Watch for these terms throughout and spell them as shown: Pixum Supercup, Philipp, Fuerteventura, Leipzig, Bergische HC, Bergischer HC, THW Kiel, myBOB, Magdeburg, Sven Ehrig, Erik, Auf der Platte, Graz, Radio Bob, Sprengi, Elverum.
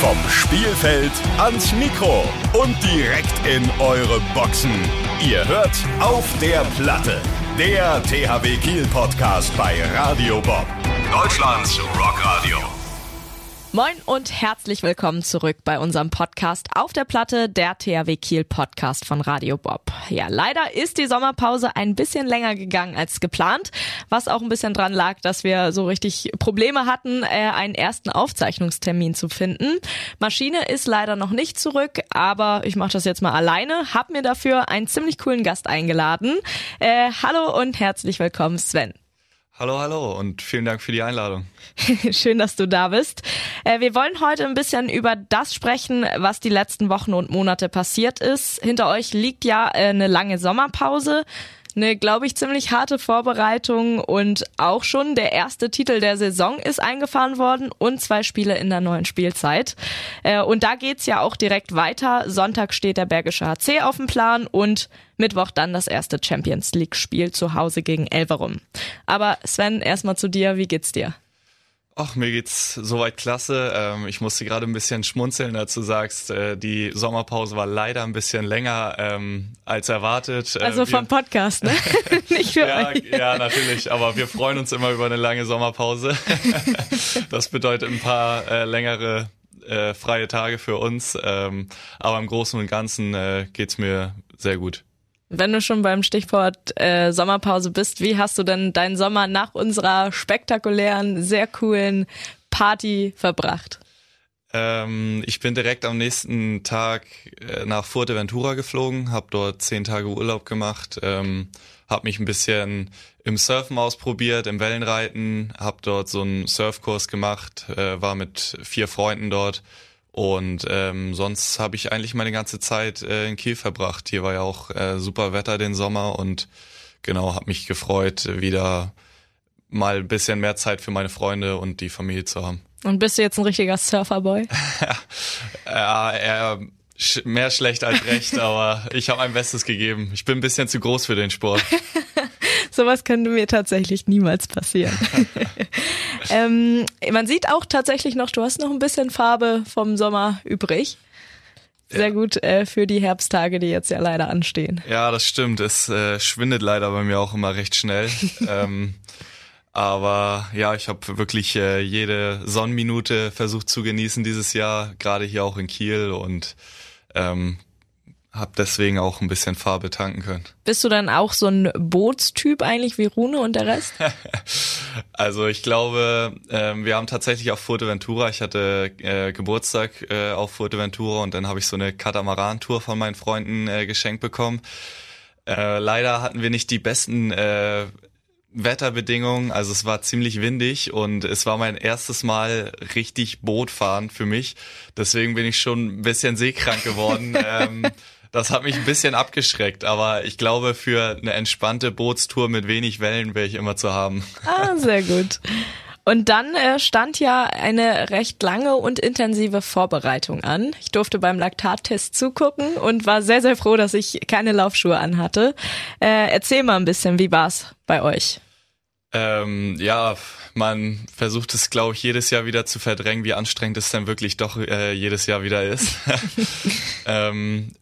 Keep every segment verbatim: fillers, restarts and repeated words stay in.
Vom Spielfeld ans Mikro und direkt in eure Boxen. Ihr hört Auf der Platte, der T H W Kiel Podcast bei Radio Bob, Deutschlands Rockradio. Moin und herzlich willkommen zurück bei unserem Podcast Auf der Platte, der T H W Kiel Podcast von Radio Bob. Ja, leider ist die Sommerpause ein bisschen länger gegangen als geplant, was auch ein bisschen dran lag, dass wir so richtig Probleme hatten, einen ersten Aufzeichnungstermin zu finden. Maschine ist leider noch nicht zurück, aber ich mache das jetzt mal alleine, habe mir dafür einen ziemlich coolen Gast eingeladen. Äh, hallo und herzlich willkommen, Sven. Hallo, hallo und vielen Dank für die Einladung. Schön, dass du da bist. Wir wollen heute ein bisschen über das sprechen, was die letzten Wochen und Monate passiert ist. Hinter euch liegt ja eine lange Sommerpause, eine, glaube ich, ziemlich harte Vorbereitung und auch schon der erste Titel der Saison ist eingefahren worden und zwei Spiele in der neuen Spielzeit. Und da geht's ja auch direkt weiter. Sonntag steht der Bergische H C auf dem Plan und Mittwoch dann das erste Champions-League-Spiel zu Hause gegen Elverum. Aber Sven, erstmal zu dir, wie geht's dir? Ach, mir geht's soweit klasse. Ähm, ich musste gerade ein bisschen schmunzeln, als du sagst, äh, die Sommerpause war leider ein bisschen länger ähm, als erwartet. Äh, also wir, vom Podcast, ne? Nicht für ja, euch. Ja, natürlich, aber wir freuen uns immer über eine lange Sommerpause. Das bedeutet ein paar äh, längere äh, freie Tage für uns, ähm, aber im Großen und Ganzen äh, geht's mir sehr gut. Wenn du schon beim Stichwort äh, Sommerpause bist, wie hast du denn deinen Sommer nach unserer spektakulären, sehr coolen Party verbracht? Ähm, ich bin direkt am nächsten Tag äh, nach Fuerteventura geflogen, habe dort zehn Tage Urlaub gemacht, ähm, habe mich ein bisschen im Surfen ausprobiert, im Wellenreiten, habe dort so einen Surfkurs gemacht, äh, war mit vier Freunden dort. Und ähm, sonst habe ich eigentlich meine ganze Zeit äh, in Kiel verbracht. Hier war ja auch äh, super Wetter den Sommer und genau, habe mich gefreut, wieder mal ein bisschen mehr Zeit für meine Freunde und die Familie zu haben. Und bist du jetzt ein richtiger Surferboy? Ja, eher sch- mehr schlecht als recht, aber ich habe mein Bestes gegeben. Ich bin ein bisschen zu groß für den Sport. Sowas könnte mir tatsächlich niemals passieren. ähm, man sieht auch tatsächlich noch, du hast noch ein bisschen Farbe vom Sommer übrig. Sehr ja. gut äh, für die Herbsttage, die jetzt ja leider anstehen. Ja, das stimmt. Es äh, schwindet leider bei mir auch immer recht schnell. ähm, aber ja, ich habe wirklich äh, jede Sonnenminute versucht zu genießen dieses Jahr, gerade hier auch in Kiel und ähm Hab deswegen auch ein bisschen Farbe tanken können. Bist du dann auch so ein Bootstyp eigentlich wie Rune und der Rest? Also ich glaube, wir haben tatsächlich auf Fuerteventura, ich hatte Geburtstag auf Fuerteventura und dann habe ich so eine Katamaran-Tour von meinen Freunden geschenkt bekommen. Leider hatten wir nicht die besten Wetterbedingungen, also es war ziemlich windig und es war mein erstes Mal richtig Bootfahren für mich. Deswegen bin ich schon ein bisschen seekrank geworden. Das hat mich ein bisschen abgeschreckt, aber ich glaube, für eine entspannte Bootstour mit wenig Wellen wäre ich immer zu haben. Ah, sehr gut. Und dann äh, stand ja eine recht lange und intensive Vorbereitung an. Ich durfte beim Laktattest zugucken und war sehr, sehr froh, dass ich keine Laufschuhe anhatte. Äh, erzähl mal ein bisschen, wie war's bei euch? Ähm, ja, man versucht es, glaube ich, jedes Jahr wieder zu verdrängen, wie anstrengend es dann wirklich doch äh, jedes Jahr wieder ist. ähm,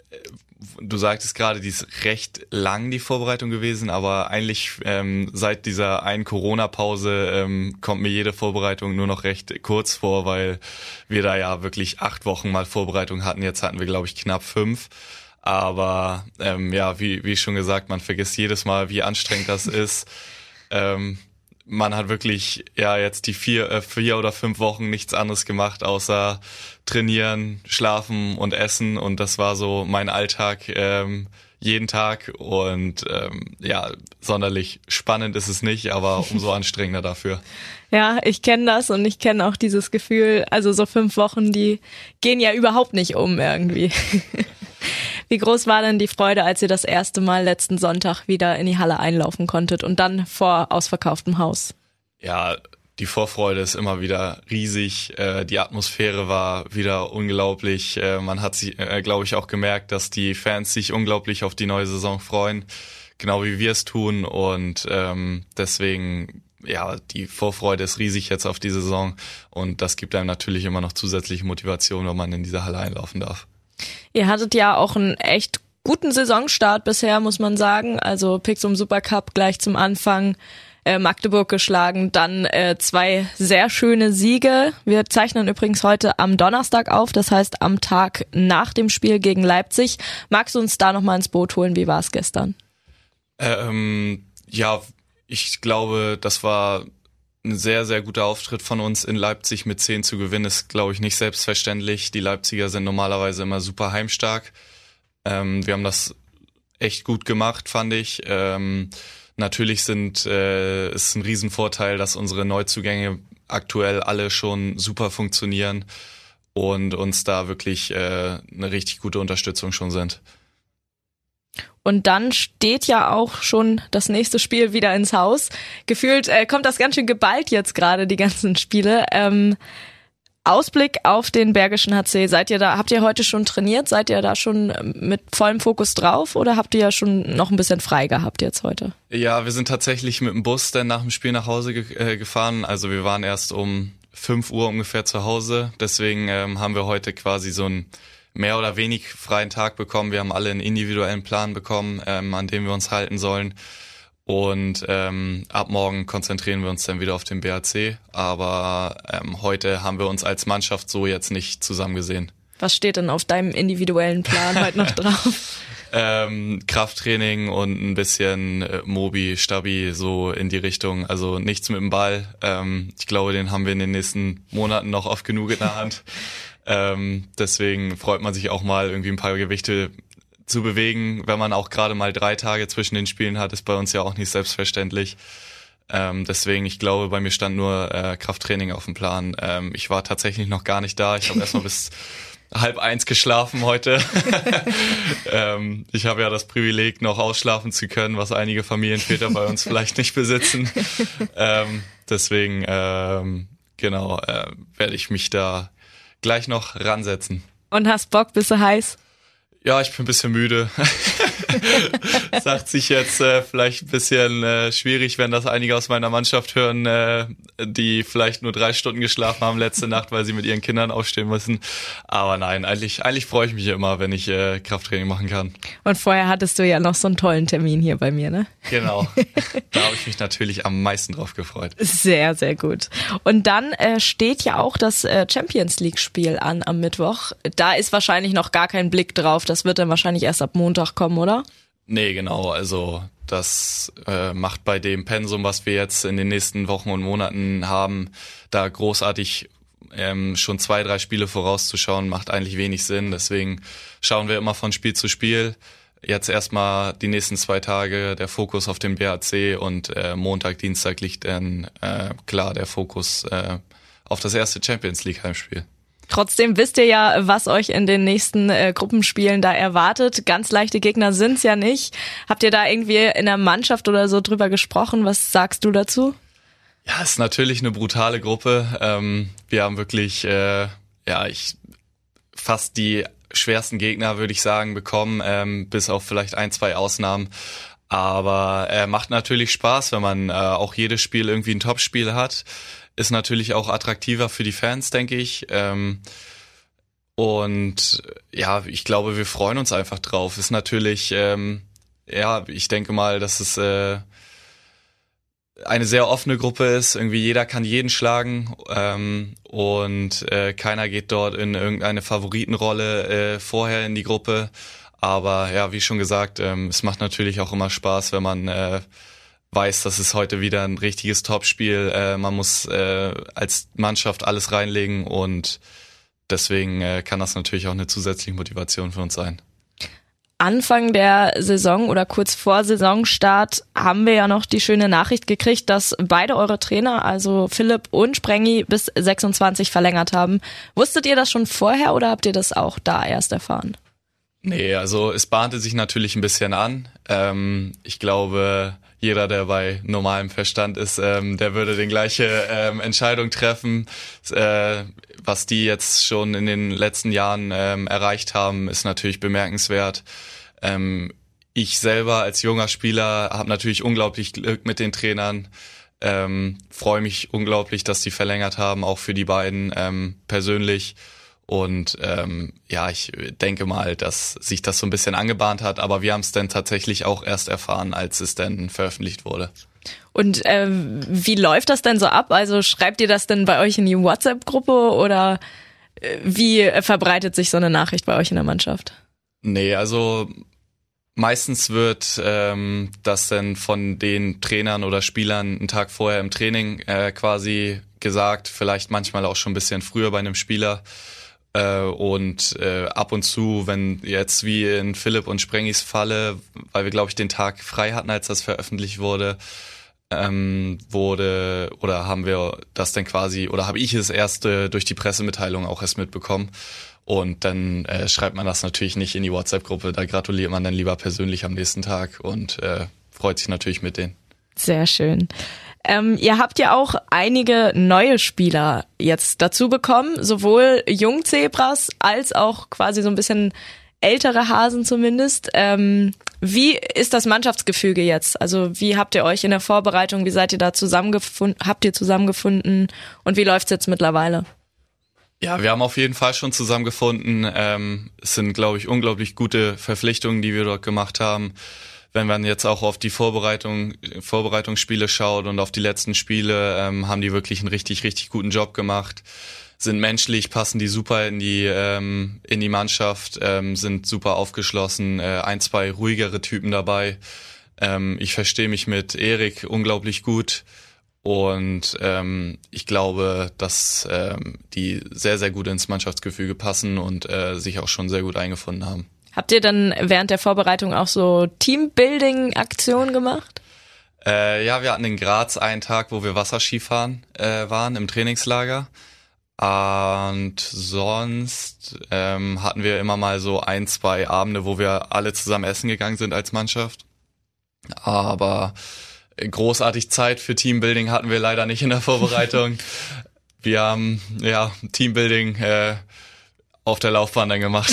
du sagtest gerade, die ist recht lang, die Vorbereitung gewesen, aber eigentlich ähm, seit dieser einen Corona-Pause ähm, kommt mir jede Vorbereitung nur noch recht kurz vor, weil wir da ja wirklich acht Wochen mal Vorbereitung hatten. Jetzt hatten wir, glaube ich, knapp fünf. Aber ähm, ja, wie, wie schon gesagt, man vergisst jedes Mal, wie anstrengend das ist. Ähm, man hat wirklich ja jetzt die vier, äh, vier oder fünf Wochen nichts anderes gemacht, außer trainieren, schlafen und essen. Und das war so mein Alltag ähm, jeden Tag. Und ähm, ja, sonderlich spannend ist es nicht, aber umso anstrengender dafür. Ja, ich kenne das und ich kenne auch dieses Gefühl. Also so fünf Wochen, die gehen ja überhaupt nicht um irgendwie. Wie groß war denn die Freude, als ihr das erste Mal letzten Sonntag wieder in die Halle einlaufen konntet und dann vor ausverkauftem Haus? Ja, die Vorfreude ist immer wieder riesig. Äh, die Atmosphäre war wieder unglaublich. Äh, man hat, äh, glaube ich, auch gemerkt, dass die Fans sich unglaublich auf die neue Saison freuen, genau wie wir es tun. Und ähm, deswegen ja, die Vorfreude ist riesig jetzt auf die Saison und das gibt einem natürlich immer noch zusätzliche Motivation, wenn man in diese Halle einlaufen darf. Ihr hattet ja auch einen echt guten Saisonstart bisher, muss man sagen. Also Pixum Supercup gleich zum Anfang, äh, Magdeburg geschlagen, dann äh, zwei sehr schöne Siege. Wir zeichnen übrigens heute am Donnerstag auf, das heißt am Tag nach dem Spiel gegen Leipzig. Magst du uns da nochmal ins Boot holen? Wie war es gestern? Ähm, ja, ich glaube, das war ein sehr, sehr guter Auftritt von uns in Leipzig. Mit zehn zu gewinnen ist, glaube ich, nicht selbstverständlich. Die Leipziger sind normalerweise immer super heimstark. Ähm, wir haben das echt gut gemacht, fand ich. Ähm, natürlich sind, äh, ist ein Riesenvorteil, dass unsere Neuzugänge aktuell alle schon super funktionieren und uns da wirklich äh, eine richtig gute Unterstützung schon sind. Und dann steht ja auch schon das nächste Spiel wieder ins Haus. Gefühlt äh, kommt das ganz schön geballt jetzt gerade, die ganzen Spiele. Ähm, Ausblick auf den Bergischen H C. Seid ihr da? Habt ihr heute schon trainiert? Seid ihr da schon mit vollem Fokus drauf oder habt ihr ja schon noch ein bisschen frei gehabt jetzt heute? Ja, wir sind tatsächlich mit dem Bus dann nach dem Spiel nach Hause ge- äh, gefahren. Also wir waren erst um fünf Uhr ungefähr zu Hause. Deswegen ähm, haben wir heute quasi so ein mehr oder wenig freien Tag bekommen. Wir haben alle einen individuellen Plan bekommen, ähm, an dem wir uns halten sollen. Und ähm, ab morgen konzentrieren wir uns dann wieder auf den B H C. Aber ähm, heute haben wir uns als Mannschaft so jetzt nicht zusammen gesehen. Was steht denn auf deinem individuellen Plan heute noch drauf? ähm, Krafttraining und ein bisschen äh, Mobi, Stabi, so in die Richtung. Also nichts mit dem Ball. Ähm, ich glaube, den haben wir in den nächsten Monaten noch oft genug in der Hand. Ähm, deswegen freut man sich auch mal, irgendwie ein paar Gewichte zu bewegen. Wenn man auch gerade mal drei Tage zwischen den Spielen hat, ist bei uns ja auch nicht selbstverständlich. Ähm, deswegen, ich glaube, bei mir stand nur äh, Krafttraining auf dem Plan. Ähm, ich war tatsächlich noch gar nicht da. Ich habe erstmal bis halb eins geschlafen heute. ähm, ich habe ja das Privileg, noch ausschlafen zu können, was einige Familienväter bei uns vielleicht nicht besitzen. Ähm, deswegen, ähm, genau, äh, werde ich mich da gleich noch ransetzen. Und hast Bock, bist du heiß? Ja, ich bin ein bisschen müde. Sagt sich jetzt äh, vielleicht ein bisschen äh, schwierig, wenn das einige aus meiner Mannschaft hören, äh, die vielleicht nur drei Stunden geschlafen haben letzte Nacht, weil sie mit ihren Kindern aufstehen müssen. Aber nein, eigentlich, eigentlich freue ich mich immer, wenn ich äh, Krafttraining machen kann. Und vorher hattest du ja noch so einen tollen Termin hier bei mir, ne? Genau. Da habe ich mich natürlich am meisten drauf gefreut. Sehr, sehr gut. Und dann äh, steht ja auch das äh, Champions League-Spiel an am Mittwoch. Da ist wahrscheinlich noch gar kein Blick drauf. Das wird dann wahrscheinlich erst ab Montag kommen, oder? Nee, genau. Also das äh, macht bei dem Pensum, was wir jetzt in den nächsten Wochen und Monaten haben, da großartig ähm, schon zwei, drei Spiele vorauszuschauen, macht eigentlich wenig Sinn. Deswegen schauen wir immer von Spiel zu Spiel. Jetzt erstmal die nächsten zwei Tage der Fokus auf den B H C und äh, Montag, Dienstag liegt dann äh, klar der Fokus äh, auf das erste Champions League Heimspiel. Trotzdem wisst ihr ja, was euch in den nächsten äh, Gruppenspielen da erwartet. Ganz leichte Gegner sind's ja nicht. Habt ihr da irgendwie in der Mannschaft oder so drüber gesprochen? Was sagst du dazu? Ja, ist natürlich eine brutale Gruppe. Ähm, wir haben wirklich, äh, ja, ich fast die schwersten Gegner, würde ich sagen, bekommen, ähm, bis auf vielleicht ein, zwei Ausnahmen. Aber äh, macht natürlich Spaß, wenn man äh, auch jedes Spiel irgendwie ein Topspiel hat. Ist natürlich auch attraktiver für die Fans, denke ich. Ähm, und ja, ich glaube, wir freuen uns einfach drauf. Ist natürlich, ähm, ja, ich denke mal, dass es äh, eine sehr offene Gruppe ist. Irgendwie jeder kann jeden schlagen ähm, und äh, keiner geht dort in irgendeine Favoritenrolle äh, vorher in die Gruppe. Aber ja, wie schon gesagt, ähm, es macht natürlich auch immer Spaß, wenn man äh, weiß, das ist heute wieder ein richtiges Topspiel. Äh, man muss äh, als Mannschaft alles reinlegen und deswegen äh, kann das natürlich auch eine zusätzliche Motivation für uns sein. Anfang der Saison oder kurz vor Saisonstart haben wir ja noch die schöne Nachricht gekriegt, dass beide eure Trainer, also Philipp und Sprengi, bis sechsundzwanzig verlängert haben. Wusstet ihr das schon vorher oder habt ihr das auch da erst erfahren? Nee, also es bahnte sich natürlich ein bisschen an. Ähm, ich glaube, jeder, der bei normalem Verstand ist, ähm, der würde den gleiche ähm, Entscheidung treffen. Äh, was die jetzt schon in den letzten Jahren ähm, erreicht haben, ist natürlich bemerkenswert. Ähm, ich selber als junger Spieler habe natürlich unglaublich Glück mit den Trainern. Ähm, freue mich unglaublich, dass die verlängert haben, auch für die beiden ähm, persönlich. Und ähm, ja, ich denke mal, dass sich das so ein bisschen angebahnt hat, aber wir haben es dann tatsächlich auch erst erfahren, als es dann veröffentlicht wurde. Und äh, wie läuft das denn so ab? Also schreibt ihr das denn bei euch in die WhatsApp-Gruppe oder äh, wie verbreitet sich so eine Nachricht bei euch in der Mannschaft? Nee, also meistens wird ähm, das dann von den Trainern oder Spielern einen Tag vorher im Training äh, quasi gesagt, vielleicht manchmal auch schon ein bisschen früher bei einem Spieler. Und äh, ab und zu, wenn jetzt wie in Philipp und Sprengis Falle, weil wir, glaube ich, den Tag frei hatten, als das veröffentlicht wurde, ähm, wurde oder haben wir das dann quasi, oder habe ich es erst äh, durch die Pressemitteilung auch erst mitbekommen. Und dann äh, schreibt man das natürlich nicht in die WhatsApp-Gruppe, da gratuliert man dann lieber persönlich am nächsten Tag und äh, freut sich natürlich mit denen. Sehr schön. Ähm, ihr habt ja auch einige neue Spieler jetzt dazu bekommen, sowohl Jungzebras als auch quasi so ein bisschen ältere Hasen zumindest. Ähm, wie ist das Mannschaftsgefüge jetzt? Also wie habt ihr euch in der Vorbereitung, wie seid ihr da zusammengefunden, habt ihr zusammengefunden und wie läuft's jetzt mittlerweile? Ja, wir haben auf jeden Fall schon zusammengefunden. Ähm, es sind, glaube ich, unglaublich gute Verpflichtungen, die wir dort gemacht haben. Wenn man jetzt auch auf die Vorbereitung, Vorbereitungsspiele schaut und auf die letzten Spiele, ähm, haben die wirklich einen richtig, richtig guten Job gemacht, sind menschlich, passen die super in die ähm, in die Mannschaft, ähm, sind super aufgeschlossen, äh, ein, zwei ruhigere Typen dabei. Ähm, ich verstehe mich mit Erik unglaublich gut und ähm, ich glaube, dass ähm, die sehr, sehr gut ins Mannschaftsgefüge passen und äh, sich auch schon sehr gut eingefunden haben. Habt ihr dann während der Vorbereitung auch so Teambuilding-Aktionen gemacht? Äh, ja, wir hatten in Graz einen Tag, wo wir Wasserskifahren äh, waren im Trainingslager. Und sonst ähm, hatten wir immer mal so ein, zwei Abende, wo wir alle zusammen essen gegangen sind als Mannschaft. Aber großartig Zeit für Teambuilding hatten wir leider nicht in der Vorbereitung. Wir haben ja Teambuilding äh, auf der Laufbahn dann gemacht.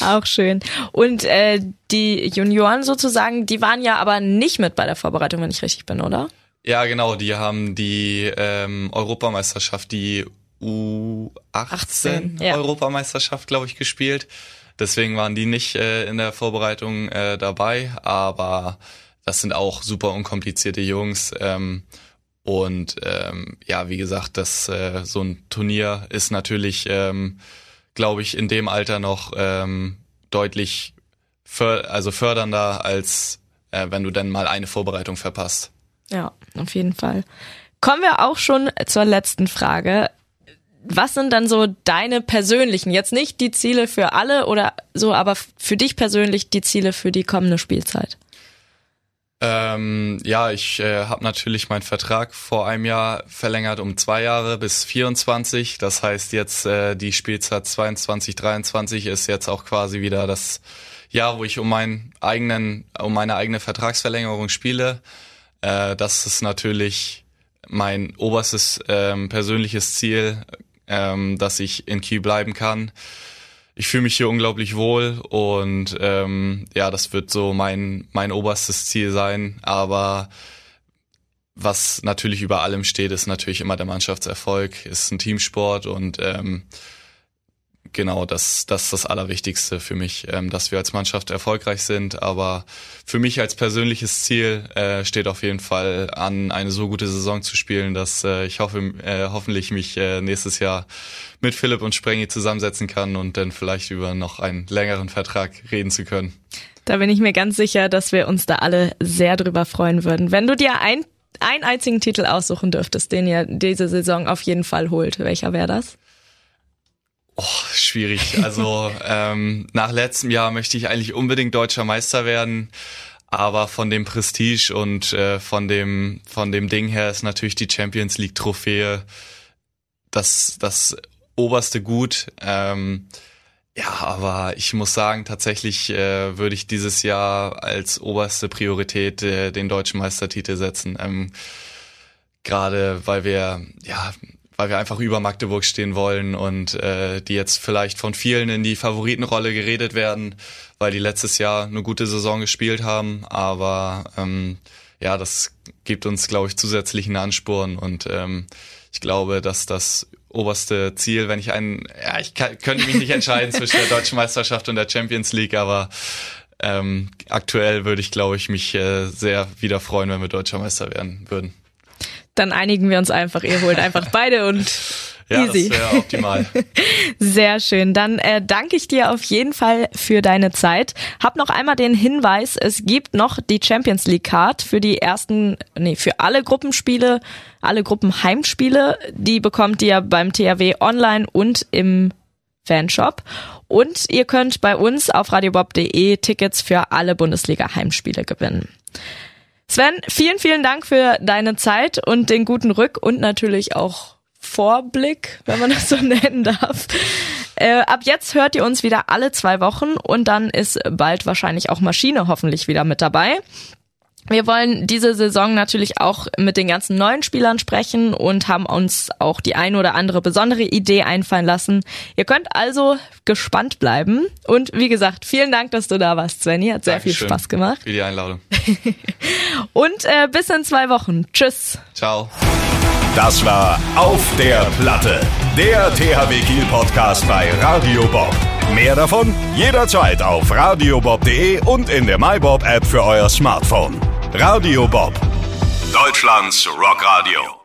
Auch schön. Und äh, die Junioren sozusagen, die waren ja aber nicht mit bei der Vorbereitung, wenn ich richtig bin, oder? Ja, genau. Die haben die ähm, Europameisterschaft, die U achtzehn ja. Europameisterschaft, glaube ich, gespielt. Deswegen waren die nicht äh, in der Vorbereitung äh, dabei. Aber das sind auch super unkomplizierte Jungs. Ähm, Und ähm, ja, wie gesagt, das äh, so ein Turnier ist natürlich, ähm, glaube ich, in dem Alter noch ähm, deutlich för- also fördernder, als äh, wenn du dann mal eine Vorbereitung verpasst. Ja, auf jeden Fall. Kommen wir auch schon zur letzten Frage. Was sind dann so deine persönlichen, jetzt nicht die Ziele für alle oder so, aber für dich persönlich die Ziele für die kommende Spielzeit? Ähm, ja, ich äh, habe natürlich meinen Vertrag vor einem Jahr verlängert um zwei Jahre bis vierundzwanzig. Das heißt jetzt äh, die Spielzeit zweiundzwanzig, dreiundzwanzig ist jetzt auch quasi wieder das Jahr, wo ich um meinen eigenen, um meine eigene Vertragsverlängerung spiele. Äh, das ist natürlich mein oberstes ähm, persönliches Ziel, ähm, dass ich in Kiel bleiben kann. Ich fühle mich hier unglaublich wohl und ähm, ja, das wird so mein mein oberstes Ziel sein. Aber was natürlich über allem steht, ist natürlich immer der Mannschaftserfolg. Ist ein Teamsport und ähm, genau, das das ist das Allerwichtigste für mich, ähm, dass wir als Mannschaft erfolgreich sind. Aber für mich als persönliches Ziel äh, steht auf jeden Fall an, eine so gute Saison zu spielen, dass äh, ich hoffe, äh, hoffentlich mich äh, nächstes Jahr mit Philipp und Sprengi zusammensetzen kann und dann vielleicht über noch einen längeren Vertrag reden zu können. Da bin ich mir ganz sicher, dass wir uns da alle sehr drüber freuen würden. Wenn du dir ein, einen einzigen Titel aussuchen dürftest, den ihr diese Saison auf jeden Fall holt, welcher wäre das? Oh, schwierig. Also ähm, nach letztem Jahr möchte ich eigentlich unbedingt deutscher Meister werden, aber von dem Prestige und äh, von dem von dem Ding her ist natürlich die Champions League Trophäe das das oberste Gut. Ähm, ja, aber ich muss sagen, tatsächlich äh, würde ich dieses Jahr als oberste Priorität äh, den deutschen Meistertitel setzen. Ähm, Gerade weil wir ja weil wir einfach über Magdeburg stehen wollen und äh, die jetzt vielleicht von vielen in die Favoritenrolle geredet werden, weil die letztes Jahr eine gute Saison gespielt haben. Aber ähm, ja, das gibt uns, glaube ich, zusätzlichen Ansporn und ähm, ich glaube, dass das oberste Ziel, wenn ich einen, ja, ich kann, könnte mich nicht entscheiden zwischen der Deutschen Meisterschaft und der Champions League, aber ähm, aktuell würde ich, glaube ich, mich äh, sehr wieder freuen, wenn wir Deutscher Meister werden würden. Dann einigen wir uns einfach, ihr holt einfach beide und ja, easy. Das wäre optimal. Sehr schön, dann äh, danke ich dir auf jeden Fall für deine Zeit. Hab noch einmal den Hinweis, es gibt noch die Champions League Card für die ersten, nee, für alle Gruppenspiele, alle Gruppenheimspiele. Die bekommt ihr beim T H W online und im Fanshop. Und ihr könnt bei uns auf radio bob punkt de Tickets für alle Bundesliga-Heimspiele gewinnen. Sven, vielen, vielen Dank für deine Zeit und den guten Rück- und natürlich auch Vorblick, wenn man das so nennen darf. Äh, ab jetzt hört ihr uns wieder alle zwei Wochen und dann ist bald wahrscheinlich auch Maschine hoffentlich wieder mit dabei. Wir wollen diese Saison natürlich auch mit den ganzen neuen Spielern sprechen und haben uns auch die ein oder andere besondere Idee einfallen lassen. Ihr könnt also gespannt bleiben. Und wie gesagt, vielen Dank, dass du da warst, Svenny. Hat sehr Dankeschön. Viel Spaß gemacht. Für die Einladung. Und äh, bis in zwei Wochen. Tschüss. Ciao. Das war Auf der Platte, der T H W Kiel Podcast bei Radio Bob. Mehr davon jederzeit auf radio bob punkt de und in der myBOB App für euer Smartphone. Radio Bob, Deutschlands Rockradio.